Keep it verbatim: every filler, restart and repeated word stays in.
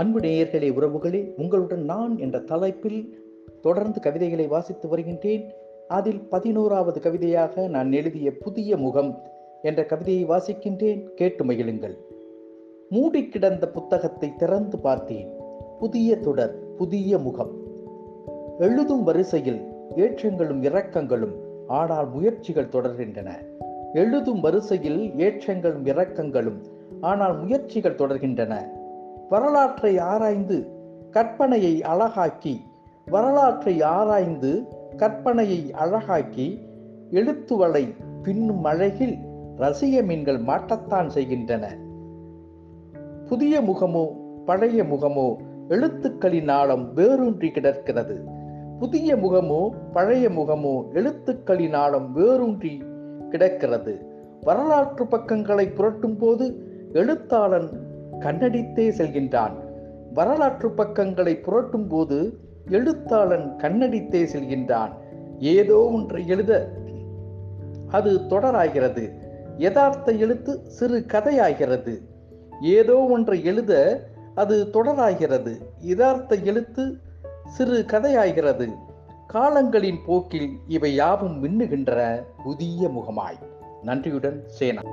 அன்பு நேயர்களே, உறவுகளே, உங்களுடன் நான் என்ற தலைப்பில் தொடர்ந்து கவிதைகளை வாசித்து வருகின்றேன். அதில் பதினோராவது கவிதையாக நான் எழுதிய புதிய முகம் என்ற கவிதையை வாசிக்கின்றேன். கேட்டு மகிழுங்கள். மூடி கிடந்த புத்தகத்தை திறந்து பார்த்தேன். புதிய தொடர், புதிய முகம். எழுதும் வரிசையில் ஏற்றங்களும் இரக்கங்களும், ஆனால் முயற்சிகள் தொடர்கின்றன. எழுதும் வரிசையில் ஏற்றங்களும் இரக்கங்களும், ஆனால் முயற்சிகள் தொடர்கின்றன. வரலாற்றை ஆராய்ந்து கற்பனையை அழகாக்கி, வரலாற்றை ஆராய்ந்து கற்பனையை அழகாக்கி, எழுத்துவளை பின்னும் அழகில் ரசிக மீன்கள் மாட்டத்தான் செய்கின்றன. புதிய முகமோ பழைய முகமோ எழுத்துக்களின் ஆழம் வேரூன்றி கிடக்கிறது. புதிய முகமோ பழைய முகமோ எழுத்துக்களின் ஆழம் வேரூன்றி கிடக்கிறது. வரலாற்று பக்கங்களை புரட்டும் போது எழுத்தாளன் கண்ணடித்தே செல்கின்றான். வரலாற்று பக்கங்களை புரட்டும் போது எழுத்தாளன் கண்ணடித்தே செல்கின்றான். ஏதோ ஒன்றை எழுத அது தொடராகிறது. யதார்த்த எழுத்து சிறு கதையாகிறது. ஏதோ ஒன்றை எழுத அது தொடராகிறது. யதார்த்த எழுத்து சிறு கதையாகிறது. காலங்களின் போக்கில் இவை யாவும் மின்னுகின்றன புதிய முகமாய். நன்றியுடன், சேனா.